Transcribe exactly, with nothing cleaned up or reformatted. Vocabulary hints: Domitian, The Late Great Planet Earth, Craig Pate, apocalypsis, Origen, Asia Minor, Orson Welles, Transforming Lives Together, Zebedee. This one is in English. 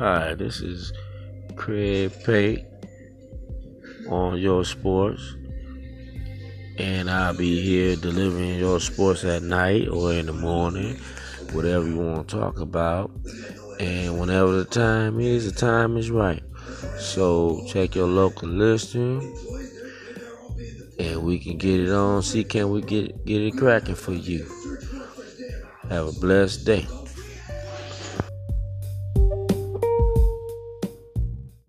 Hi, this is Craig Pate on Your Sports, and I'll be here delivering your sports at night or in the morning, whatever you want to talk about, and whenever the time is, the time is right. So check your local listener, and we can get it on. See, can we get, get it cracking for you? Have a blessed day.